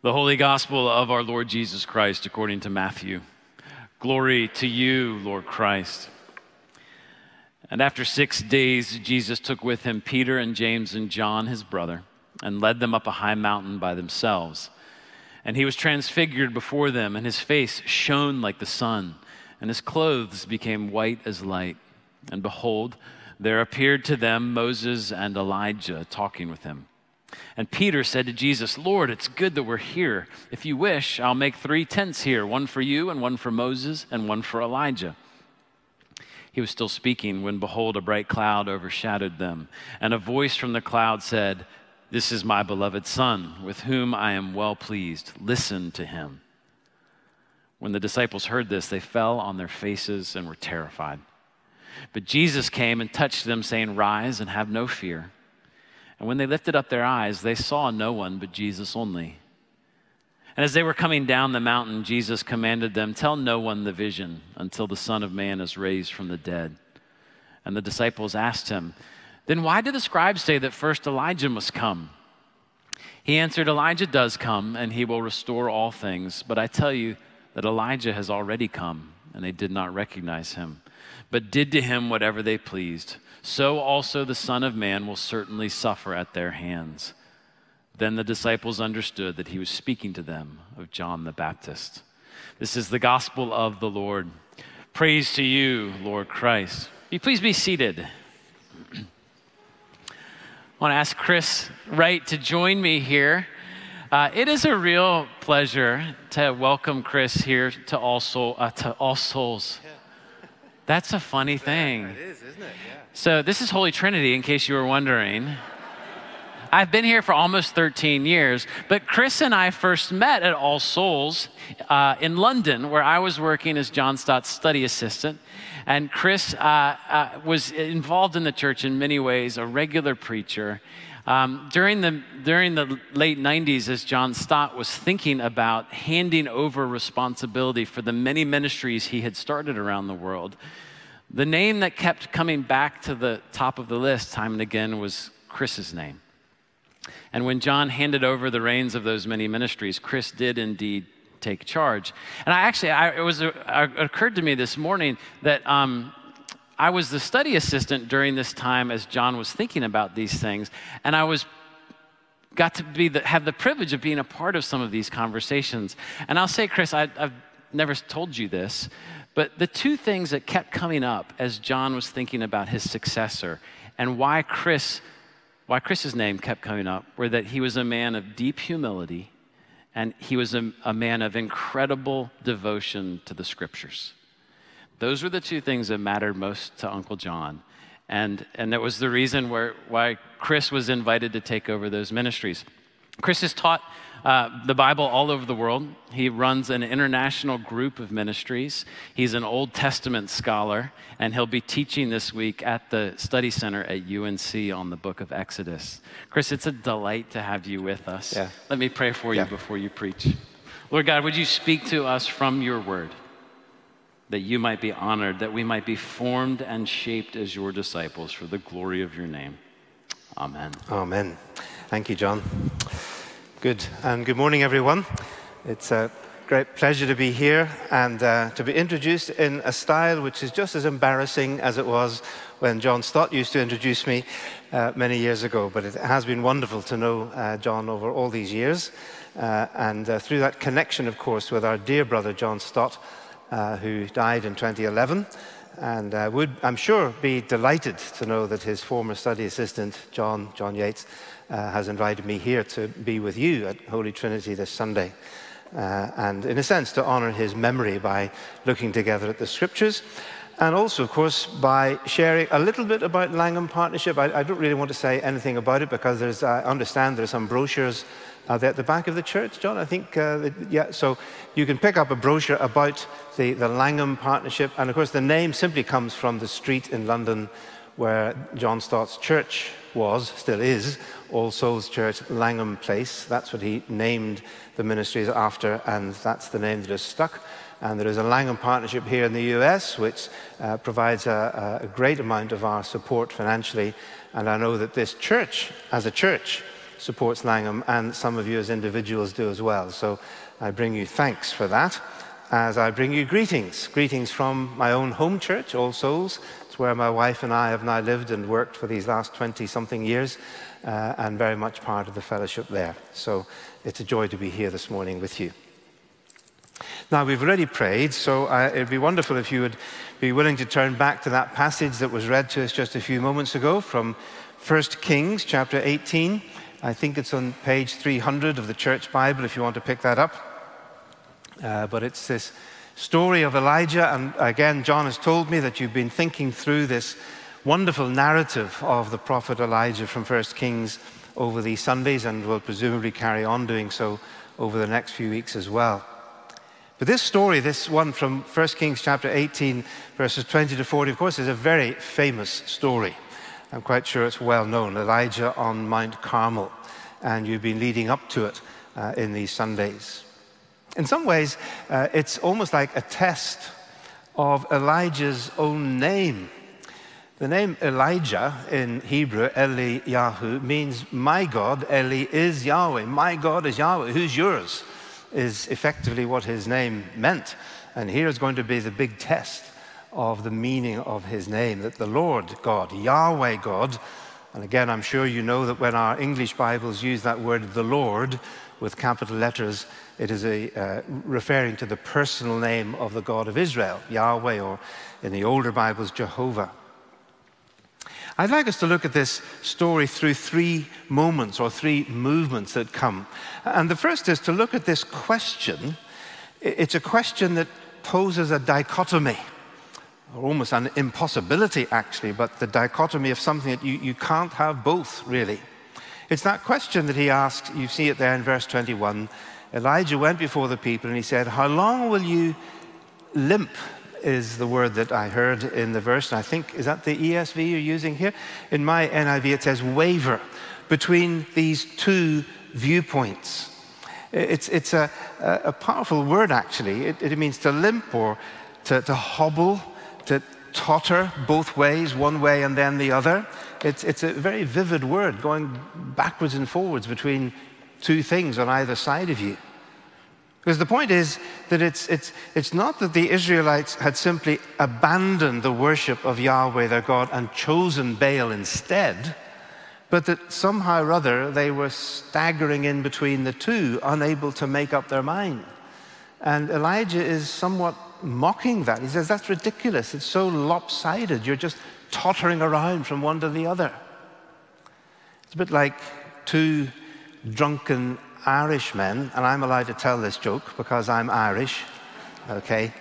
The Holy Gospel of our Lord Jesus Christ according to Matthew. Glory to you, Lord Christ. And after 6 days, Jesus took with him Peter and James and John, his brother, and led them up a high mountain by themselves. And he was transfigured before them, and his face shone like the sun, and his clothes became white as light. And behold, there appeared to them Moses and Elijah talking with him. And Peter said to Jesus, "Lord, it's good that we're here. If you wish, I'll make 3 tents here, one for you and one for Moses and one for Elijah." He was still speaking when, behold, a bright cloud overshadowed them. And a voice from the cloud said, "This is my beloved Son, with whom I am well pleased. Listen to him." When the disciples heard this, they fell on their faces and were terrified. But Jesus came and touched them, saying, "Rise and have no fear." And when they lifted up their eyes, they saw no one but Jesus only. And as they were coming down the mountain, Jesus commanded them, "Tell no one the vision until the Son of Man is raised from the dead." And the disciples asked him, "Then why do the scribes say that first Elijah must come?" He answered, "Elijah does come, and he will restore all things. But I tell you that Elijah has already come, and they did not recognize him, but did to him whatever they pleased. So also the Son of Man will certainly suffer at their hands." Then the disciples understood that he was speaking to them of John the Baptist. This is the gospel of the Lord. Praise to you, Lord Christ. Will you please be seated? I want to ask Chris Wright to join me here. It is a real pleasure to welcome Chris here to All Souls. That's a funny thing. It is, isn't it? Yeah. So this is Holy Trinity, in case you were wondering. I've been here for almost 13 years, but Chris and I first met at All Souls in London, where I was working as John Stott's study assistant. And Chris was involved in the church in many ways, a regular preacher. During the late 90s, as John Stott was thinking about handing over responsibility for the many ministries he had started around the world, the name that kept coming back to the top of the list time and again was Chris's name. And when John handed over the reins of those many ministries, Chris did indeed take charge. And it occurred to me this morning that I was the study assistant during this time as John was thinking about these things, and I got to have the privilege of being a part of some of these conversations. And I'll say, Chris, I've never told you this, but the two things that kept coming up as John was thinking about his successor and why Chris's name kept coming up were that he was a man of deep humility and he was a man of incredible devotion to the Scriptures. Those were the two things that mattered most to Uncle John. And that was the reason why Chris was invited to take over those ministries. Chris has taught the Bible all over the world. He runs an international group of ministries. He's an Old Testament scholar, and he'll be teaching this week at the study center at UNC on the book of Exodus. Chris, it's a delight to have you with us. Yeah. Let me pray for you before you preach. Lord God, would you speak to us from your word, that you might be honored, that we might be formed and shaped as your disciples for the glory of your name. Amen. Amen. Thank you, John. Good. And good morning, everyone. It's a great pleasure to be here and to be introduced in a style which is just as embarrassing as it was when John Stott used to introduce me many years ago. But it has been wonderful to know John over all these years. And through that connection, of course, with our dear brother, John Stott, who died in 2011, and would, I'm sure, be delighted to know that his former study assistant, John Yates, has invited me here to be with you at Holy Trinity this Sunday. And in a sense, to honor his memory by looking together at the Scriptures, and also, of course, by sharing a little bit about Langham Partnership. I don't really want to say anything about it because I understand there's some brochures they're at the back of the church, John, I think. So you can pick up a brochure about the Langham Partnership. And of course, the name simply comes from the street in London where John Stott's church was, still is, All Souls Church, Langham Place. That's what he named the ministries after, and that's the name that has stuck. And there is a Langham Partnership here in the US, which provides a great amount of our support financially. And I know that this church, as a church, supports Langham, and some of you as individuals do as well. So I bring you thanks for that, as I bring you greetings. Greetings from my own home church, All Souls. It's where my wife and I have now lived and worked for these last 20-something years, and very much part of the fellowship there. So it's a joy to be here this morning with you. Now, we've already prayed, so it'd be wonderful if you would be willing to turn back to that passage that was read to us just a few moments ago from 1 Kings chapter 18. I think it's on page 300 of the Church Bible if you want to pick that up. But it's this story of Elijah, and again, John has told me that you've been thinking through this wonderful narrative of the prophet Elijah from 1 Kings over these Sundays, and will presumably carry on doing so over the next few weeks as well. But this story, this one from 1 Kings chapter 18, verses 20 to 40, of course, is a very famous story. I'm quite sure it's well known, Elijah on Mount Carmel, and you've been leading up to it in these Sundays. In some ways, it's almost like a test of Elijah's own name. The name Elijah in Hebrew, Eliyahu, means my God. Eli is Yahweh. My God is Yahweh. Who's yours? Is effectively what his name meant. And here is going to be the big test of the meaning of his name, that the Lord God, Yahweh God, and again, I'm sure you know that when our English Bibles use that word, the Lord, with capital letters, it is referring to the personal name of the God of Israel, Yahweh, or in the older Bibles, Jehovah. I'd like us to look at this story through three moments or three movements that come. And the first is to look at this question. It's a question that poses a dichotomy, or almost an impossibility actually, but the dichotomy of something that you can't have both really. It's that question that he asked, you see it there in verse 21. Elijah went before the people and he said, "How long will you limp?" is the word that I heard in the verse. And I think, is that the ESV you're using here? In my NIV, it says waver between these two viewpoints. It's a powerful word, actually. It means to limp or to hobble, to totter both ways, one way and then the other. It's a very vivid word, going backwards and forwards between two things on either side of you. Because the point is that it's not that the Israelites had simply abandoned the worship of Yahweh their God and chosen Baal instead, but that somehow or other they were staggering in between the two, unable to make up their mind. And Elijah is somewhat mocking that. He says, that's ridiculous. It's so lopsided. You're just tottering around from one to the other. It's a bit like two drunken Irishmen, and I'm allowed to tell this joke because I'm Irish, okay?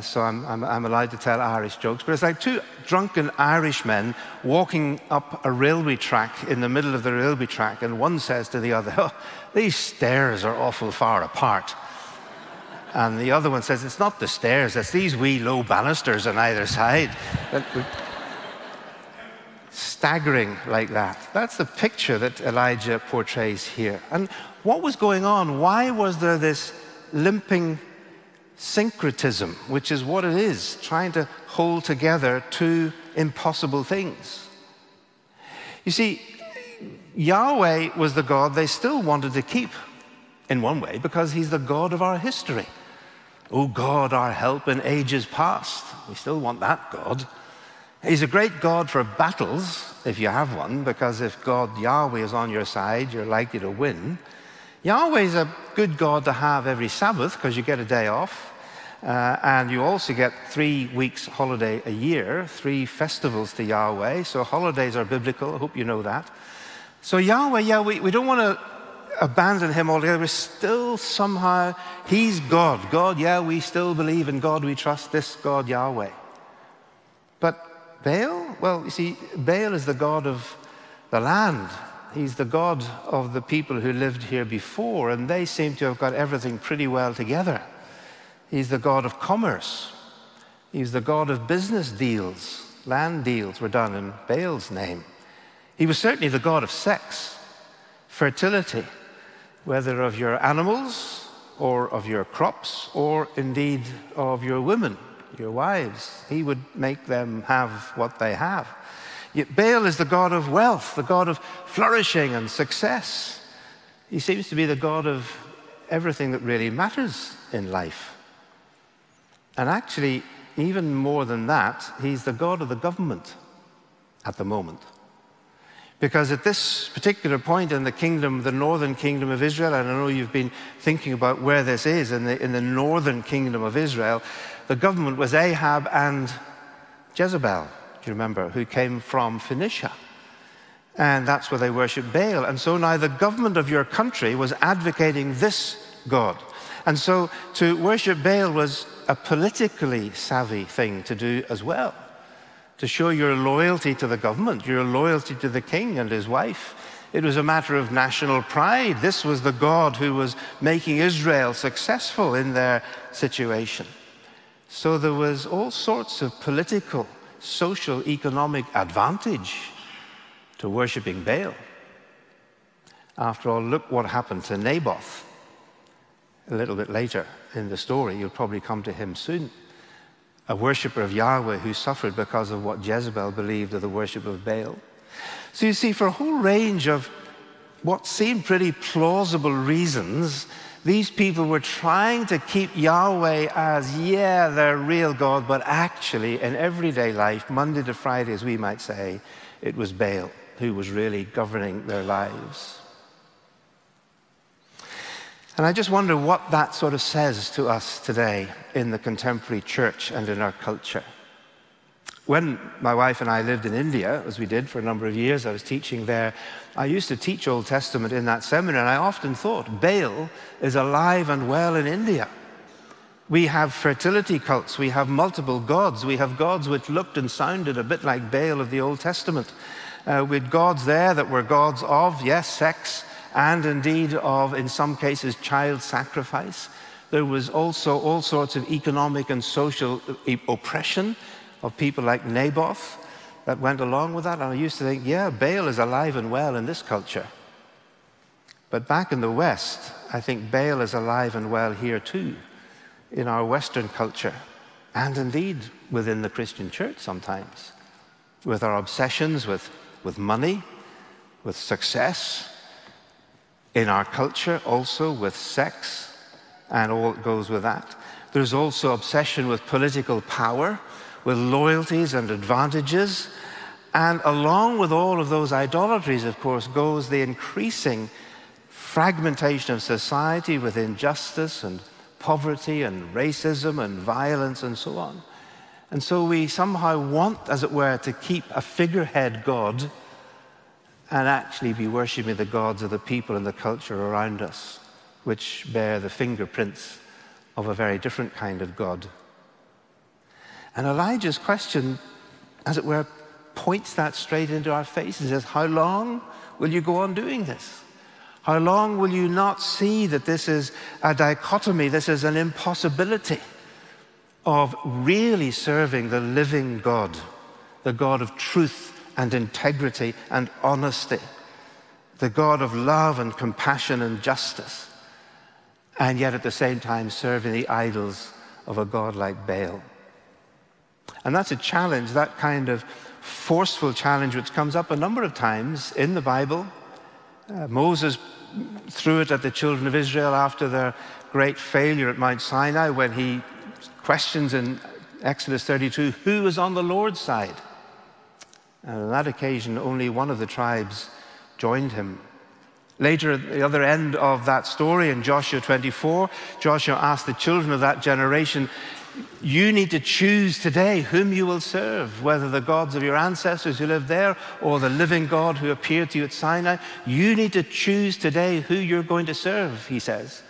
So I'm allowed to tell Irish jokes, but it's like two drunken Irishmen walking up a railway track in the middle of the railway track, and one says to the other, "Oh, these stairs are awful far apart." And the other one says, "It's not the stairs, it's these wee low balusters on either side." Staggering like that. That's the picture that Elijah portrays here. And what was going on? Why was there this limping syncretism, which is what it is, trying to hold together two impossible things? You see, Yahweh was the God they still wanted to keep, in one way, because he's the God of our history. "Oh God, our help in ages past." We still want that God. He's a great God for battles, if you have one, because if God, Yahweh, is on your side, you're likely to win. Yahweh's a good God to have every Sabbath, because you get a day off, and you also get 3 weeks holiday a year, 3 festivals to Yahweh, so holidays are biblical, I hope you know that. So Yahweh, yeah, we don't want to abandon him altogether. We're still somehow, he's God. God, yeah, we still believe in God, we trust this God, Yahweh. But Baal? Well, you see, Baal is the god of the land. He's the god of the people who lived here before, and they seem to have got everything pretty well together. He's the god of commerce. He's the god of business deals. Land deals were done in Baal's name. He was certainly the god of sex, fertility, whether of your animals or of your crops or indeed of your women, your wives. He would make them have what they have. Yet Baal is the god of wealth, the god of flourishing and success. He seems to be the god of everything that really matters in life. And actually, even more than that, he's the god of the government at the moment. Because at this particular point in the kingdom, the northern kingdom of Israel, and I know you've been thinking about where this is, in the northern kingdom of Israel, the government was Ahab and Jezebel, do you remember, who came from Phoenicia. And that's where they worship Baal. And so now the government of your country was advocating this god. And so to worship Baal was a politically savvy thing to do as well, to show your loyalty to the government, your loyalty to the king and his wife. It was a matter of national pride. This was the god who was making Israel successful in their situation. So there was all sorts of political, social, economic advantage to worshipping Baal. After all, look what happened to Naboth a little bit later in the story. You'll probably come to him soon. A worshipper of Yahweh who suffered because of what Jezebel believed of the worship of Baal. So you see, for a whole range of what seemed pretty plausible reasons, these people were trying to keep Yahweh as, yeah, their real God, but actually in everyday life, Monday to Friday, as we might say, it was Baal who was really governing their lives. And I just wonder what that sort of says to us today in the contemporary church and in our culture. When my wife and I lived in India, as we did for a number of years, I was teaching there. I used to teach Old Testament in that seminary, and I often thought Baal is alive and well in India. We have fertility cults, we have multiple gods, we have gods which looked and sounded a bit like Baal of the Old Testament. We had gods there that were gods of, yes, sex, and indeed of, in some cases, child sacrifice. There was also all sorts of economic and social oppression of people like Naboth that went along with that. And I used to think, yeah, Baal is alive and well in this culture. But back in the West, I think Baal is alive and well here too, in our Western culture, and indeed within the Christian church sometimes, with our obsessions with money, with success, in our culture, also with sex, and all that goes with that. There's also obsession with political power, with loyalties and advantages. And along with all of those idolatries, of course, goes the increasing fragmentation of society with injustice and poverty and racism and violence and so on. And so we somehow want, as it were, to keep a figurehead god and actually be worshipping the gods of the people and the culture around us, which bear the fingerprints of a very different kind of God. And Elijah's question, as it were, points that straight into our faces. He says, how long will you go on doing this? How long will you not see that this is a dichotomy, this is an impossibility of really serving the living God, the God of truth and integrity and honesty, the God of love and compassion and justice, and yet at the same time serving the idols of a God like Baal? And that's a challenge, that kind of forceful challenge, which comes up a number of times in the Bible. Moses threw it at the children of Israel after their great failure at Mount Sinai, when he questions in Exodus 32, who is on the Lord's side? And on that occasion, only one of the tribes joined him. Later, at the other end of that story, in Joshua 24, Joshua asked the children of that generation, you need to choose today whom you will serve, whether the gods of your ancestors who lived there or the living God who appeared to you at Sinai. You need to choose today who you're going to serve, he says.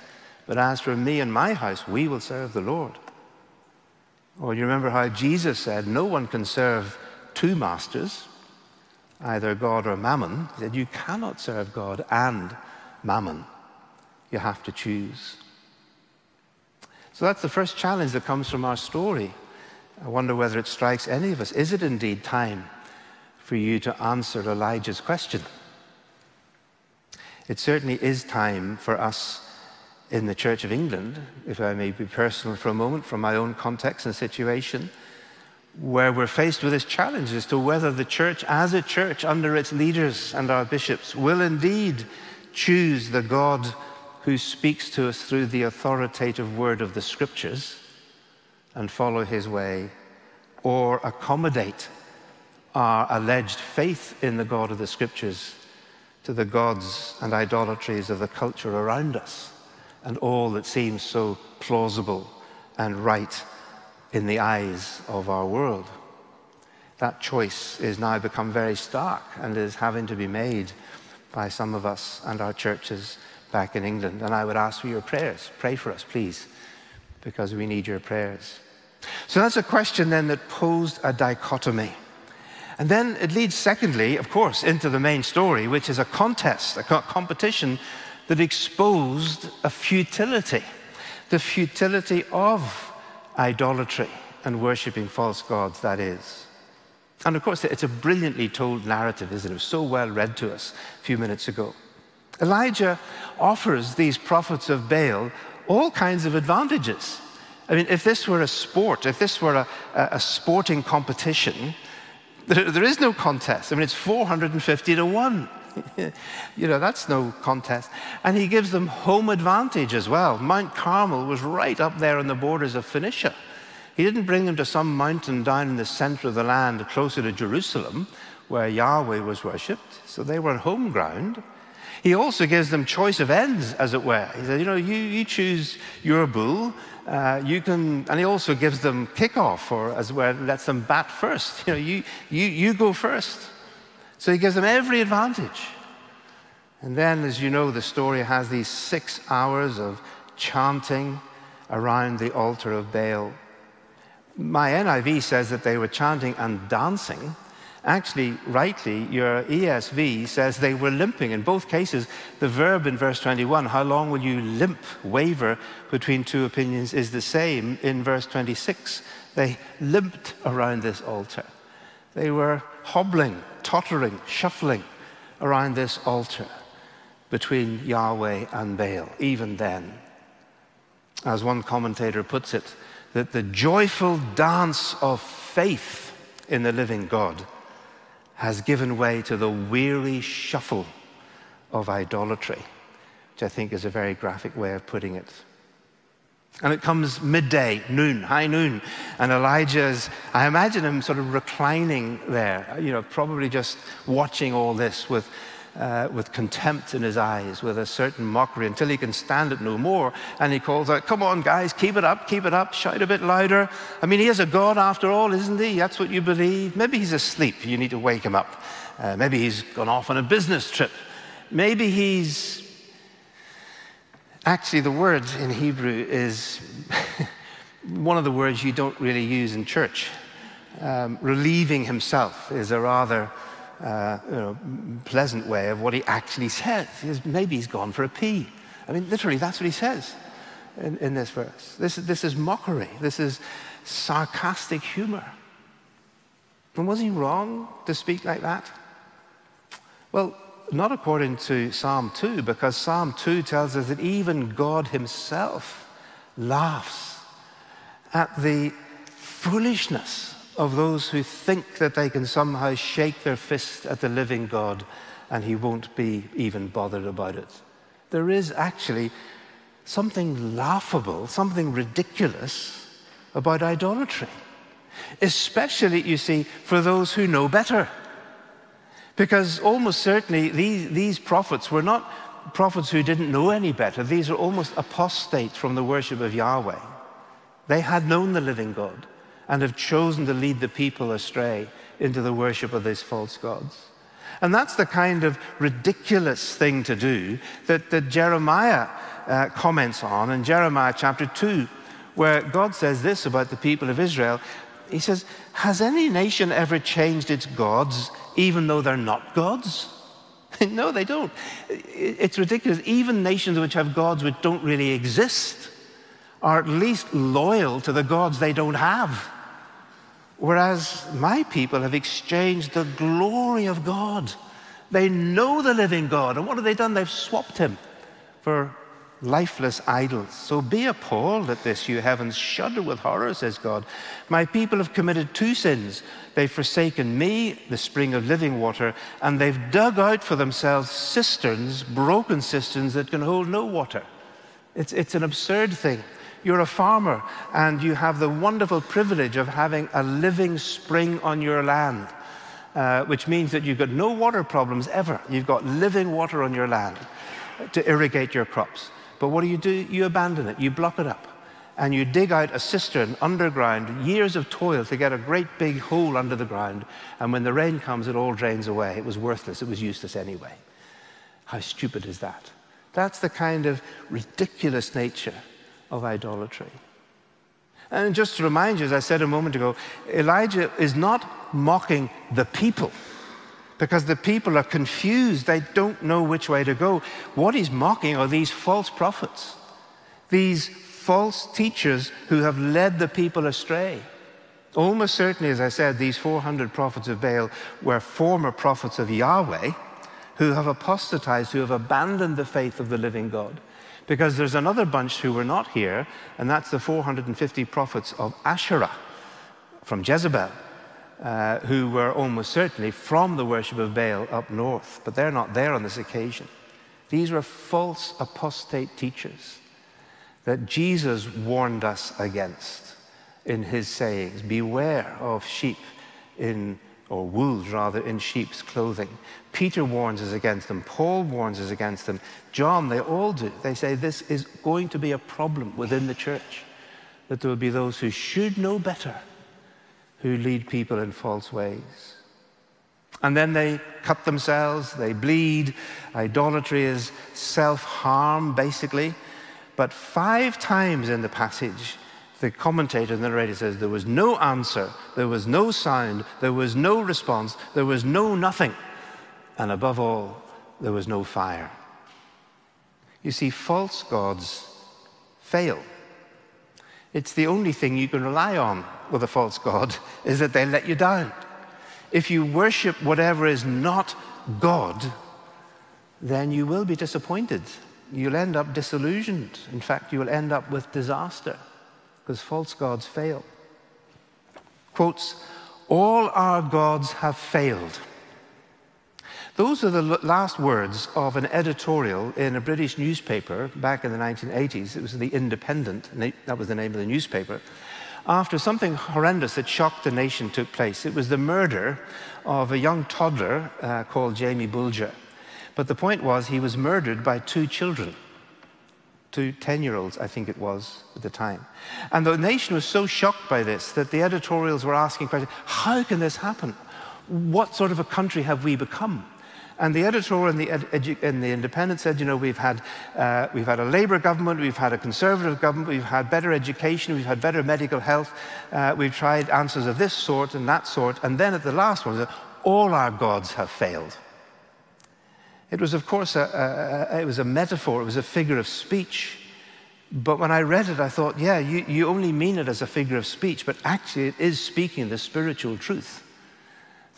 But as for me and my house, we will serve the Lord. Or you remember how Jesus said, no one can serve two masters, either God or Mammon. He said, you cannot serve God and Mammon. You have to choose. So that's the first challenge that comes from our story. I wonder whether it strikes any of us. Is it indeed time for you to answer Elijah's question? It certainly is time for us in the Church of England, if I may be personal for a moment, from my own context and situation, where we're faced with this challenge as to whether the church as a church under its leaders and our bishops will indeed choose the God who speaks to us through the authoritative word of the Scriptures and follow his way, or accommodate our alleged faith in the God of the Scriptures to the gods and idolatries of the culture around us and all that seems so plausible and right in the eyes of our world. That choice is now become very stark and is having to be made by some of us and our churches back in England. And I would ask for your prayers. Pray for us, please, because we need your prayers. So that's a question then that posed a dichotomy. And then it leads, secondly, of course, into the main story, which is a contest, a competition that exposed a futility, the futility of idolatry and worshipping false gods, that is. And of course, it's a brilliantly told narrative, isn't it? It was so well read to us a few minutes ago. Elijah offers these prophets of Baal all kinds of advantages. I mean, if this were a sport, if this were a sporting competition, there is no contest. I mean, it's 450-1. You know, that's no contest. And he gives them home advantage as well. Mount Carmel was right up there on the borders of Phoenicia. He didn't bring them to some mountain down in the center of the land closer to Jerusalem, where Yahweh was worshipped. So they were on home ground. He also gives them choice of ends, as it were. He said, you know, you choose your bull. And he also gives them kickoff, or as it were, lets them bat first. You know, you go first. So he gives them every advantage. And then, as you know, the story has these 6 hours of chanting around the altar of Baal. My NIV says that they were chanting and dancing. Actually, rightly, your ESV says they were limping. In both cases, the verb in verse 21, how long will you limp, waver between two opinions, is the same in verse 26. They limped around this altar. They were hobbling, tottering, shuffling around this altar between Yahweh and Baal, even then. As one commentator puts it, that the joyful dance of faith in the living God has given way to the weary shuffle of idolatry, which I think is a very graphic way of putting it. And it comes midday, noon, high noon, and Elijah's, I imagine him sort of reclining there, you know, probably just watching all this with contempt in his eyes, with a certain mockery, until he can stand it no more, and he calls out, come on guys, keep it up, shout a bit louder. I mean, he is a God after all, isn't he? That's what you believe. Maybe he's asleep, you need to wake him up. Maybe he's gone off on a business trip. Maybe he's... Actually, the word in Hebrew is one of the words you don't really use in church. Relieving himself is a rather pleasant way of what he actually says. Maybe he's gone for a pee. I mean, literally, that's what he says in this verse. This is mockery. This is sarcastic humor. And was he wrong to speak like that? Well, not according to Psalm 2, because Psalm 2 tells us that even God himself laughs at the foolishness of those who think that they can somehow shake their fist at the living God and he won't be even bothered about it. There is actually something laughable, something ridiculous about idolatry, especially, you see, for those who know better. Because almost certainly these prophets were not prophets who didn't know any better. These are almost apostates from the worship of Yahweh. They had known the living God and have chosen to lead the people astray into the worship of these false gods. And that's the kind of ridiculous thing to do that Jeremiah comments on in Jeremiah chapter 2, where God says this about the people of Israel. He says, has any nation ever changed its gods, even though they're not gods? No, they don't. It's ridiculous. Even nations which have gods which don't really exist are at least loyal to the gods they don't have. Whereas my people have exchanged the glory of God. They know the living God. And what have they done? They've swapped him for lifeless idols. So be appalled at this, you heavens, shudder with horror, says God. My people have committed two sins. They've forsaken me, the spring of living water, and they've dug out for themselves cisterns, broken cisterns that can hold no water. It's an absurd thing. You're a farmer and you have the wonderful privilege of having a living spring on your land, which means that you've got no water problems ever. You've got living water on your land to irrigate your crops. But what do? You abandon it, you block it up, and you dig out a cistern underground, years of toil to get a great big hole under the ground, and when the rain comes, it all drains away. It was worthless, it was useless anyway. How stupid is that? That's the kind of ridiculous nature of idolatry. And just to remind you, as I said a moment ago, Elijah is not mocking the people, because the people are confused. They don't know which way to go. What he's mocking are these false prophets, these false teachers who have led the people astray. Almost certainly, as I said, these 400 prophets of Baal were former prophets of Yahweh who have apostatized, who have abandoned the faith of the living God. Because there's another bunch who were not here, and that's the 450 prophets of Asherah from Jezebel, who were almost certainly from the worship of Baal up north, but they're not there on this occasion. These were false apostate teachers that Jesus warned us against in his sayings. Beware of sheep in, or wolves rather, in sheep's clothing. Peter warns us against them. Paul warns us against them. John, they all do. They say this is going to be a problem within the church, that there will be those who should know better who lead people in false ways. And then they cut themselves, they bleed. Idolatry is self-harm, basically. But 5 times in the passage, the commentator and the narrator says there was no answer, there was no sound, there was no response, there was no nothing. And above all, there was no fire. You see, false gods fail. It's the only thing you can rely on with a false god, is that they let you down. If you worship whatever is not God, then you will be disappointed. You'll end up disillusioned. In fact, you will end up with disaster, because false gods fail. Quotes, "All our gods have failed." Those are the last words of an editorial in a British newspaper back in the 1980s. It was the Independent, and that was the name of the newspaper. After something horrendous that shocked the nation took place. It was the murder of a young toddler called Jamie Bulger. But the point was, he was murdered by 2 children, 2 10-year-olds, I think it was at the time. And the nation was so shocked by this that the editorials were asking questions, how can this happen? What sort of a country have we become? And the editor in the Independent said, you know, we've had a Labour government, we've had a Conservative government, we've had better education, we've had better medical health, we've tried answers of this sort and that sort, and then at the last one, all our gods have failed. It was, of course, it was a metaphor, it was a figure of speech. But when I read it, I thought, yeah, you only mean it as a figure of speech, but actually it is speaking the spiritual truth.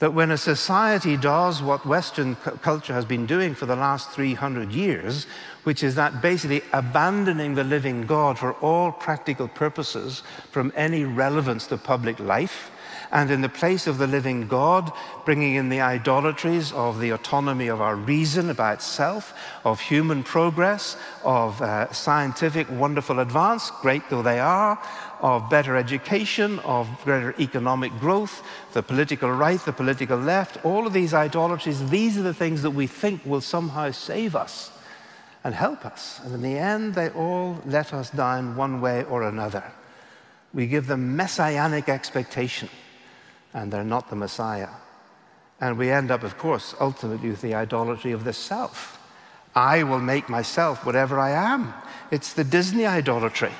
That when a society does what Western culture has been doing for the last 300 years, which is that basically abandoning the living God for all practical purposes from any relevance to public life, and in the place of the living God, bringing in the idolatries of the autonomy of our reason by itself, of human progress, of scientific wonderful advance, great though they are, of better education, of greater economic growth, the political right, the political left, all of these idolatries, these are the things that we think will somehow save us and help us. And in the end, they all let us down one way or another. We give them messianic expectation, and they're not the Messiah. And we end up, of course, ultimately with the idolatry of the self. I will make myself whatever I am. It's the Disney idolatry,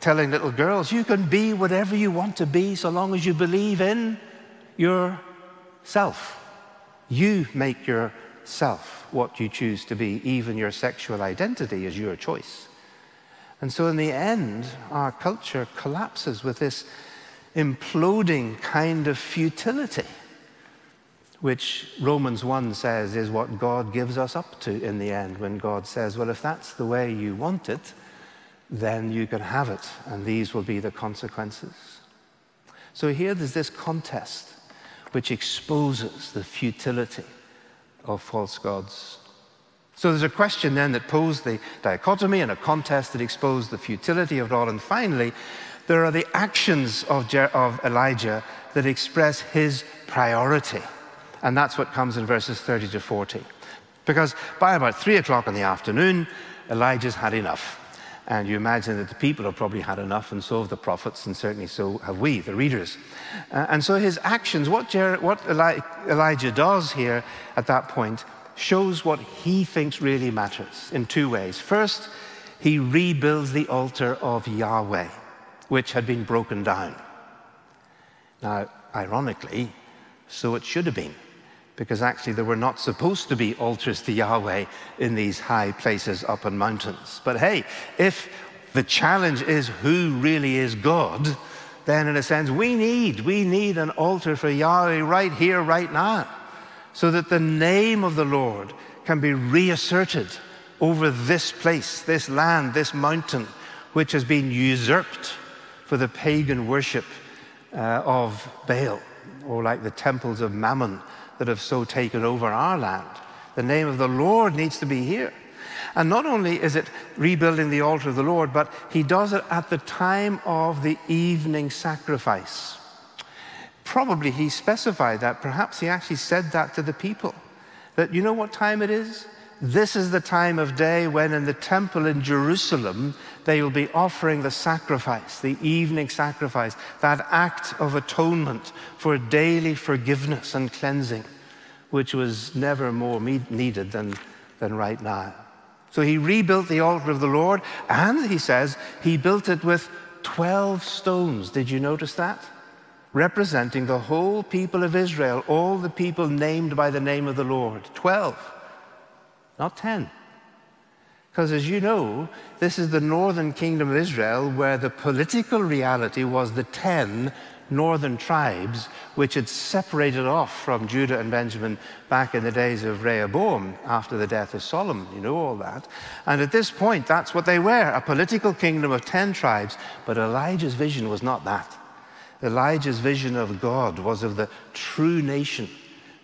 telling little girls, you can be whatever you want to be so long as you believe in yourself. You make yourself what you choose to be. Even your sexual identity is your choice. And so in the end, our culture collapses with this imploding kind of futility. which Romans 1 says is what God gives us up to in the end, when God says, well, if that's the way you want it, then you can have it, and these will be the consequences. So here there's this contest which exposes the futility of false gods. So there's a question then that posed the dichotomy and a contest that exposed the futility of it all. And finally, there are the actions of Elijah that express his priority. And that's what comes in verses 30 to 40. Because by about 3 o'clock in the afternoon, Elijah's had enough. And you imagine that the people have probably had enough, and so have the prophets, and certainly so have we, the readers. And so his actions, what Elijah does here at that point, shows what he thinks really matters in two ways. First, he rebuilds the altar of Yahweh, which had been broken down. Now, ironically, so it should have been, because actually there were not supposed to be altars to Yahweh in these high places up in mountains. But hey, if the challenge is who really is God, then in a sense we need an altar for Yahweh right here, right now, so that the name of the Lord can be reasserted over this place, this land, this mountain, which has been usurped for the pagan worship of Baal, or like the temples of Mammon that have so taken over our land. The name of the Lord needs to be here. And not only is it rebuilding the altar of the Lord, but he does it at the time of the evening sacrifice. Probably he specified that. Perhaps he actually said that to the people, that you know what time it is? This is the time of day when in the temple in Jerusalem they will be offering the sacrifice, the evening sacrifice, that act of atonement for daily forgiveness and cleansing, which was never more needed than right now. So he rebuilt the altar of the Lord, and he says he built it with 12 stones. Did you notice that? Representing the whole people of Israel, all the people named by the name of the Lord. 12, not 10. Because as you know, this is the northern kingdom of Israel, where the political reality was the 10 northern tribes which had separated off from Judah and Benjamin back in the days of Rehoboam after the death of Solomon, you know all that. And at this point, that's what they were, a political kingdom of 10 tribes. But Elijah's vision was not that. Elijah's vision of God was of the true nation,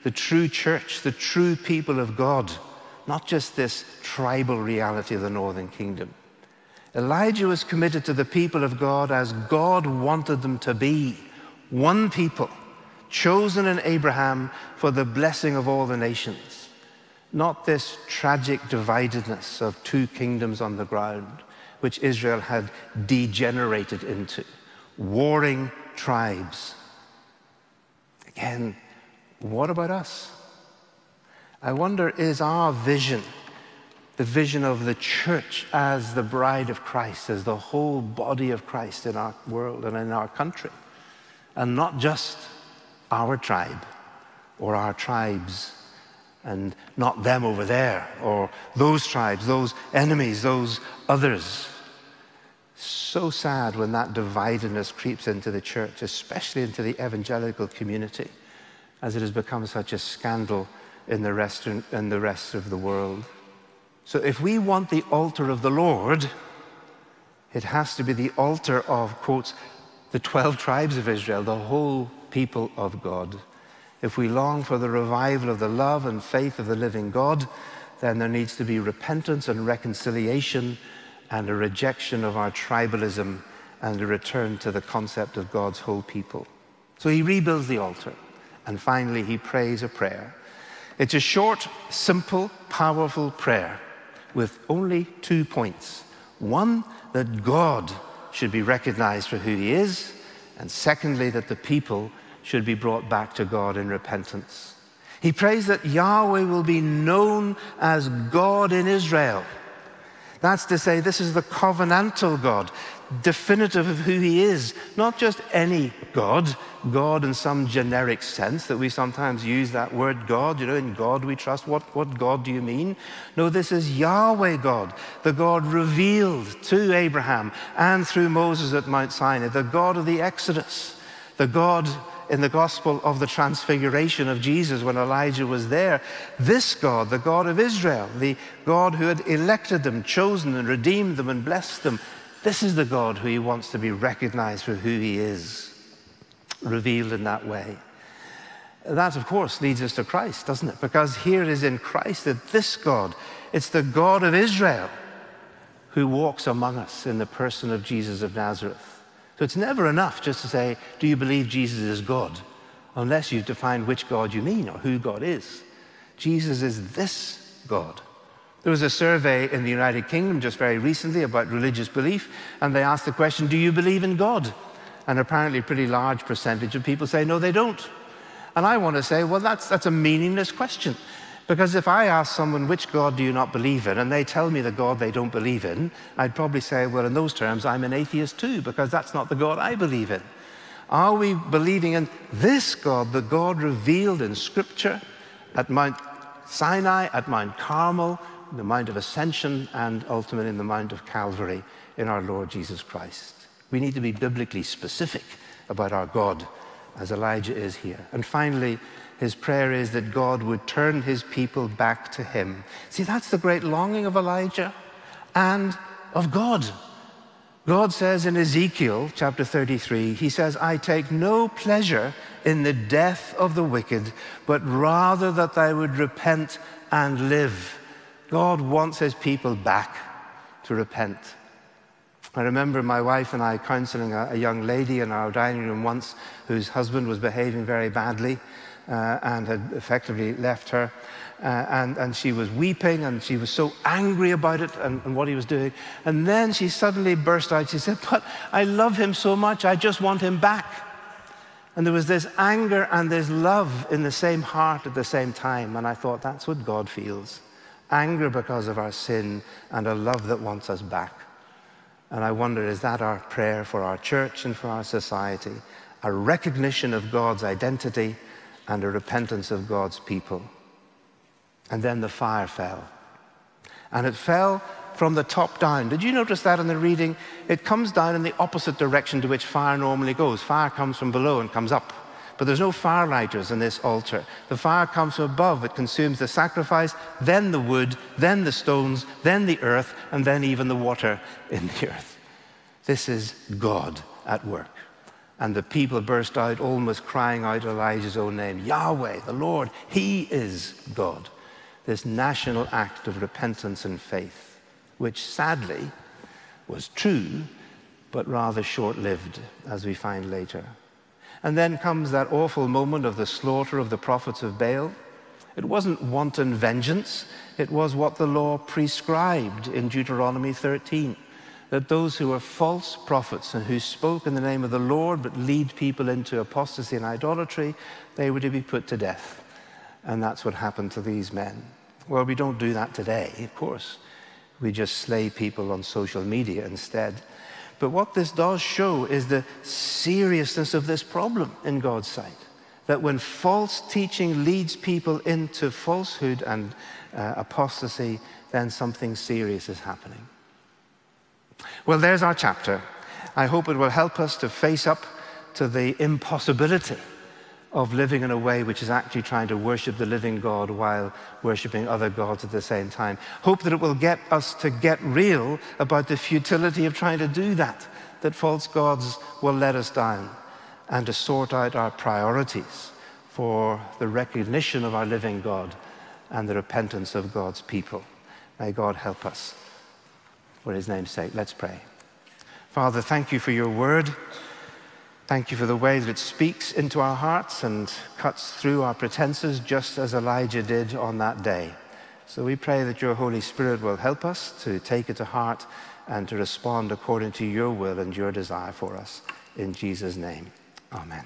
the true church, the true people of God, not just this tribal reality of the northern kingdom. Elijah was committed to the people of God as God wanted them to be, one people, chosen in Abraham for the blessing of all the nations, not this tragic dividedness of two kingdoms on the ground, which Israel had degenerated into, warring tribes. Again, what about us? I wonder, is our vision, the vision of the church as the bride of Christ, as the whole body of Christ in our world and in our country, and not just our tribe or our tribes, and not them over there, or those tribes, those enemies, those others? So sad when that dividedness creeps into the church, especially into the evangelical community, as it has become such a scandal in the rest of the world. So if we want the altar of the Lord, it has to be the altar of, quotes, the 12 tribes of Israel, the whole people of God. If we long for the revival of the love and faith of the living God, then there needs to be repentance and reconciliation and a rejection of our tribalism and a return to the concept of God's whole people. So he rebuilds the altar, and finally he prays a prayer. It's a short, simple, powerful prayer with only 2 points. One, that God should be recognized for who he is, and secondly, that the people should be brought back to God in repentance. He prays that Yahweh will be known as God in Israel. That's to say, this is the covenantal God, definitive of who he is, not just any God, God in some generic sense that we sometimes use that word God, you know, in God we trust, what God do you mean? No, this is Yahweh God, the God revealed to Abraham and through Moses at Mount Sinai, the God of the Exodus, the God in the Gospel of the Transfiguration of Jesus when Elijah was there. This God, the God of Israel, the God who had elected them, chosen and redeemed them and blessed them, this is the God who he wants to be recognized for who he is, revealed in that way. That, of course, leads us to Christ, doesn't it? Because here is in Christ that this God, it's the God of Israel who walks among us in the person of Jesus of Nazareth. So it's never enough just to say, do you believe Jesus is God? Unless you've defined which God you mean or who God is. Jesus is this God. There was a survey in the United Kingdom just very recently about religious belief, and they asked the question, do you believe in God? And apparently a pretty large percentage of people say, no, they don't. And I want to say, well, that's a meaningless question. Because if I ask someone, which God do you not believe in, and they tell me the God they don't believe in, I'd probably say, well, in those terms, I'm an atheist too, because that's not the God I believe in. Are we believing in this God, the God revealed in Scripture at Mount Sinai, at Mount Carmel, the Mount of Ascension, and ultimately in the Mount of Calvary in our Lord Jesus Christ? We need to be biblically specific about our God, as Elijah is here. And finally, his prayer is that God would turn his people back to him. See, that's the great longing of Elijah and of God. God says in Ezekiel chapter 33, he says, I take no pleasure in the death of the wicked, but rather that they would repent and live. God wants his people back to repent. I remember my wife and I counseling a young lady in our dining room once whose husband was behaving very badly. And had effectively left her, and she was weeping, and she was so angry about it and what he was doing. And then she suddenly burst out. She said, but I love him so much, I just want him back. And there was this anger and this love in the same heart at the same time. And I thought, that's what God feels. Anger because of our sin and a love that wants us back. And I wonder, is that our prayer for our church and for our society? A recognition of God's identity and a repentance of God's people. And then the fire fell. And it fell from the top down. Did you notice that in the reading? It comes down in the opposite direction to which fire normally goes. Fire comes from below and comes up. But there's no fire lighters in this altar. The fire comes from above. It consumes the sacrifice, then the wood, then the stones, then the earth, and then even the water in the earth. This is God at work. And the people burst out, almost crying out Elijah's own name, Yahweh, the Lord, he is God. This national act of repentance and faith, which sadly was true, but rather short-lived, as we find later. And then comes that awful moment of the slaughter of the prophets of Baal. It wasn't wanton vengeance. It was what the law prescribed in Deuteronomy 13. That those who were false prophets and who spoke in the name of the Lord but lead people into apostasy and idolatry, they were to be put to death. And that's what happened to these men. Well, we don't do that today, of course. We just slay people on social media instead. But what this does show is the seriousness of this problem in God's sight. That when false teaching leads people into falsehood and apostasy, then something serious is happening. Well, there's our chapter. I hope it will help us to face up to the impossibility of living in a way which is actually trying to worship the living God while worshiping other gods at the same time. Hope that it will get us to get real about the futility of trying to do that, that false gods will let us down, and to sort out our priorities for the recognition of our living God and the repentance of God's people. May God help us. For his name's sake, let's pray. Father, thank you for your word. Thank you for the way that it speaks into our hearts and cuts through our pretenses, just as Elijah did on that day. So we pray that your Holy Spirit will help us to take it to heart and to respond according to your will and your desire for us. In Jesus' name, amen.